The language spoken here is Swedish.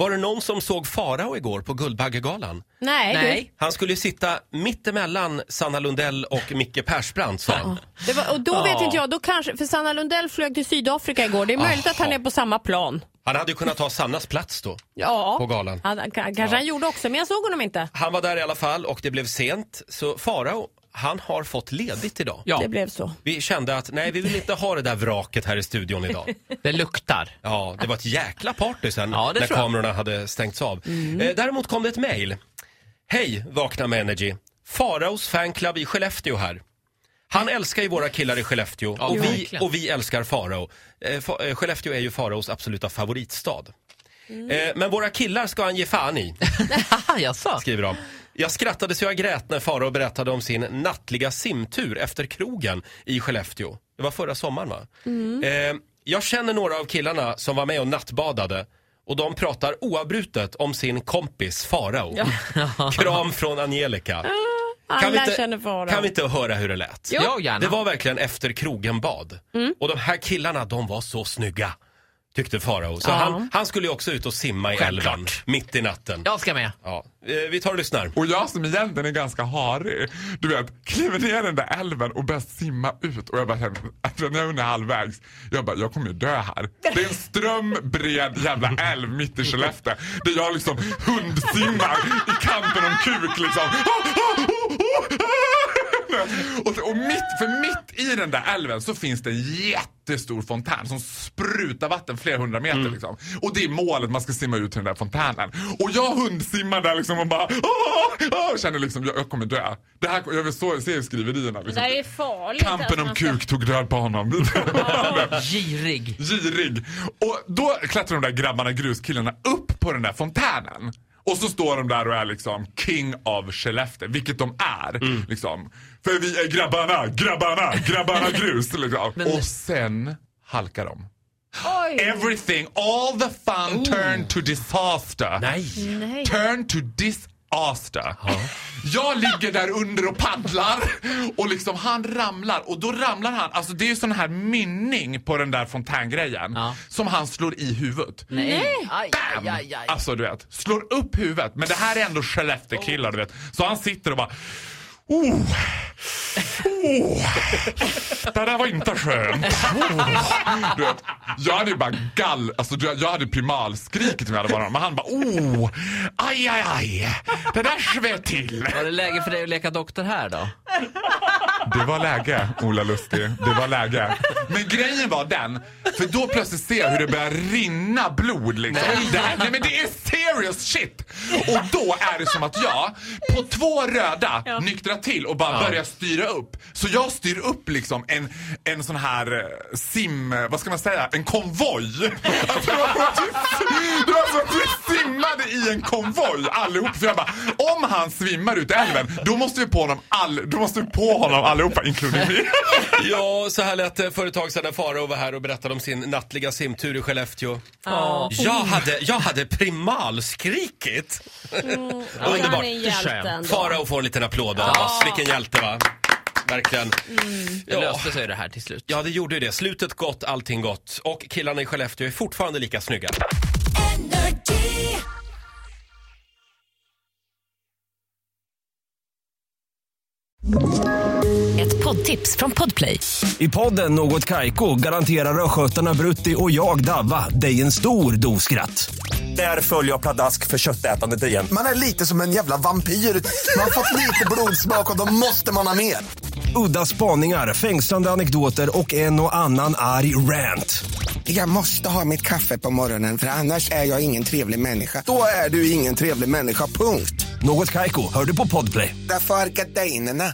Var det någon som såg Farao igår på Guldbaggegalan? Nej. Han skulle sitta mittemellan Sanna Lundell och Micke Persbrandt, sa han. Det var, och då vet inte jag, då kanske, för Sanna Lundell flög till Sydafrika igår. Det är möjligt att han är på samma plan. Han hade ju kunnat ta Sannas plats då på galan. Han kanske gjorde också, men jag såg honom inte. Han var där i alla fall och det blev sent. Så Farao, han har fått ledigt idag. Ja. Det blev så. Vi kände att nej, vi vill inte ha det där vraket här i studion idag. Det luktar. Ja, det var ett jäkla party sen när kamerorna hade stängts av. Däremot kom det ett mejl. Hej, Vakna med Energy. Faraos fanclub i Skellefteå här. Han älskar ju våra killar i Skellefteå och vi älskar Farao. Skellefteå är ju Faraos absoluta favoritstad. Men våra killar ska han ge fan i. Skriver de. Jag skrattade så jag grät när Farao berättade om sin nattliga simtur efter krogen i Skellefteå. Det var förra sommaren, va? Jag känner några av killarna som var med och nattbadade. Och de pratar oavbrutet om sin kompis Farao. Kram från Angelica. Kan vi inte höra hur det lät? Jo, det var verkligen efter krogen bad. Och de här killarna, de var så snygga, tyckte Farao. Så han skulle ju också ut och simma i älven mitt i natten. Jag ska med. Ja. Vi tar och lyssnar. Och jag som egentligen är ganska harig, du vet, kliver ner den där älven och börjar simma ut. Och jag bara känner, när jag är halvvägs, jag kommer ju dö här. Det är en strömbred jävla älv mitt i Skellefteå. Där jag liksom hundsimmar i kanten om kuk liksom. Och mitt i den där älven så finns det en jättestor fontän som sprutar vatten flera hundra meter liksom. Och det är målet, man ska simma ut till den där fontänen. Och jag hundsimmar där liksom och bara känner liksom, jag kommer dö. Det här, jag vill se skriverierna liksom. Det är farligt. Kampen om kuk tog död på honom. Girig. Och då klättrar de där grabbarna, gruskillarna, upp på den där fontänen. Och så står de där och är liksom king of Skellefteå, vilket de är liksom. För vi är grabbarna grus liksom. Och sen halkar de. Oj. Everything, all the fun turned to disaster. Nej. Turn to disaster. Jag ligger där under och paddlar och liksom han ramlar. Och då ramlar han, alltså det är ju sån här mynning på den där fontängrejen som han slår i huvudet. Nej. Alltså du vet, slår upp huvudet. Men det här är ändå Skellefteå-killar, du vet. Så han sitter och bara det där var inte skönt. Du vet, jag hade ju bara alltså jag hade primalskrikit om jag hade varit. Men han bara, aj. Det där sved till. Var det läge för dig att leka doktor här då? Det var läge, Ola Lustig. Det var läge. Men grejen var den, för då plötsligt ser jag hur det börjar rinna blod liksom. Nej, men det är serious shit. Och då är det som att jag på två röda nyktrar till och bara börjar styra upp. Så jag styr upp liksom en sån här sim, vad ska man säga, en konvoj. Alltså det var simmade i en konvoj allihop. För jag bara, om han svimmar ut i älven, då måste vi på honom allihopa, inkluderar mig. Ja, så här lät företagsledaren Farao var här och berättade om sin nattliga simtur i Skellefteå. Jag hade primalskrikit. Underbart. Farao får en liten applåd av oss. Vilken hjälte, va? Verkligen. Det löste sig det här till slut. Ja, det gjorde ju det. Slutet gott, allting gott. Och killarna i Skellefteå är fortfarande lika snygga. Energy. Ett poddtips från Podplay. I podden Något Kaiko garanterar röskötarna Brutti och jag Davva dig en stor doskratt. Där följer jag Pladask för köttätandet igen. Man är lite som en jävla vampyr. Man har fått lite blodsmak och då måste man ha mer. Udda spaningar, fängslande anekdoter och en och annan arg rant. Jag måste ha mitt kaffe på morgonen för annars är jag ingen trevlig människa. Då är du ingen trevlig människa, punkt. Något Kaiko, hör du på Podplay. Därför är gardinerna.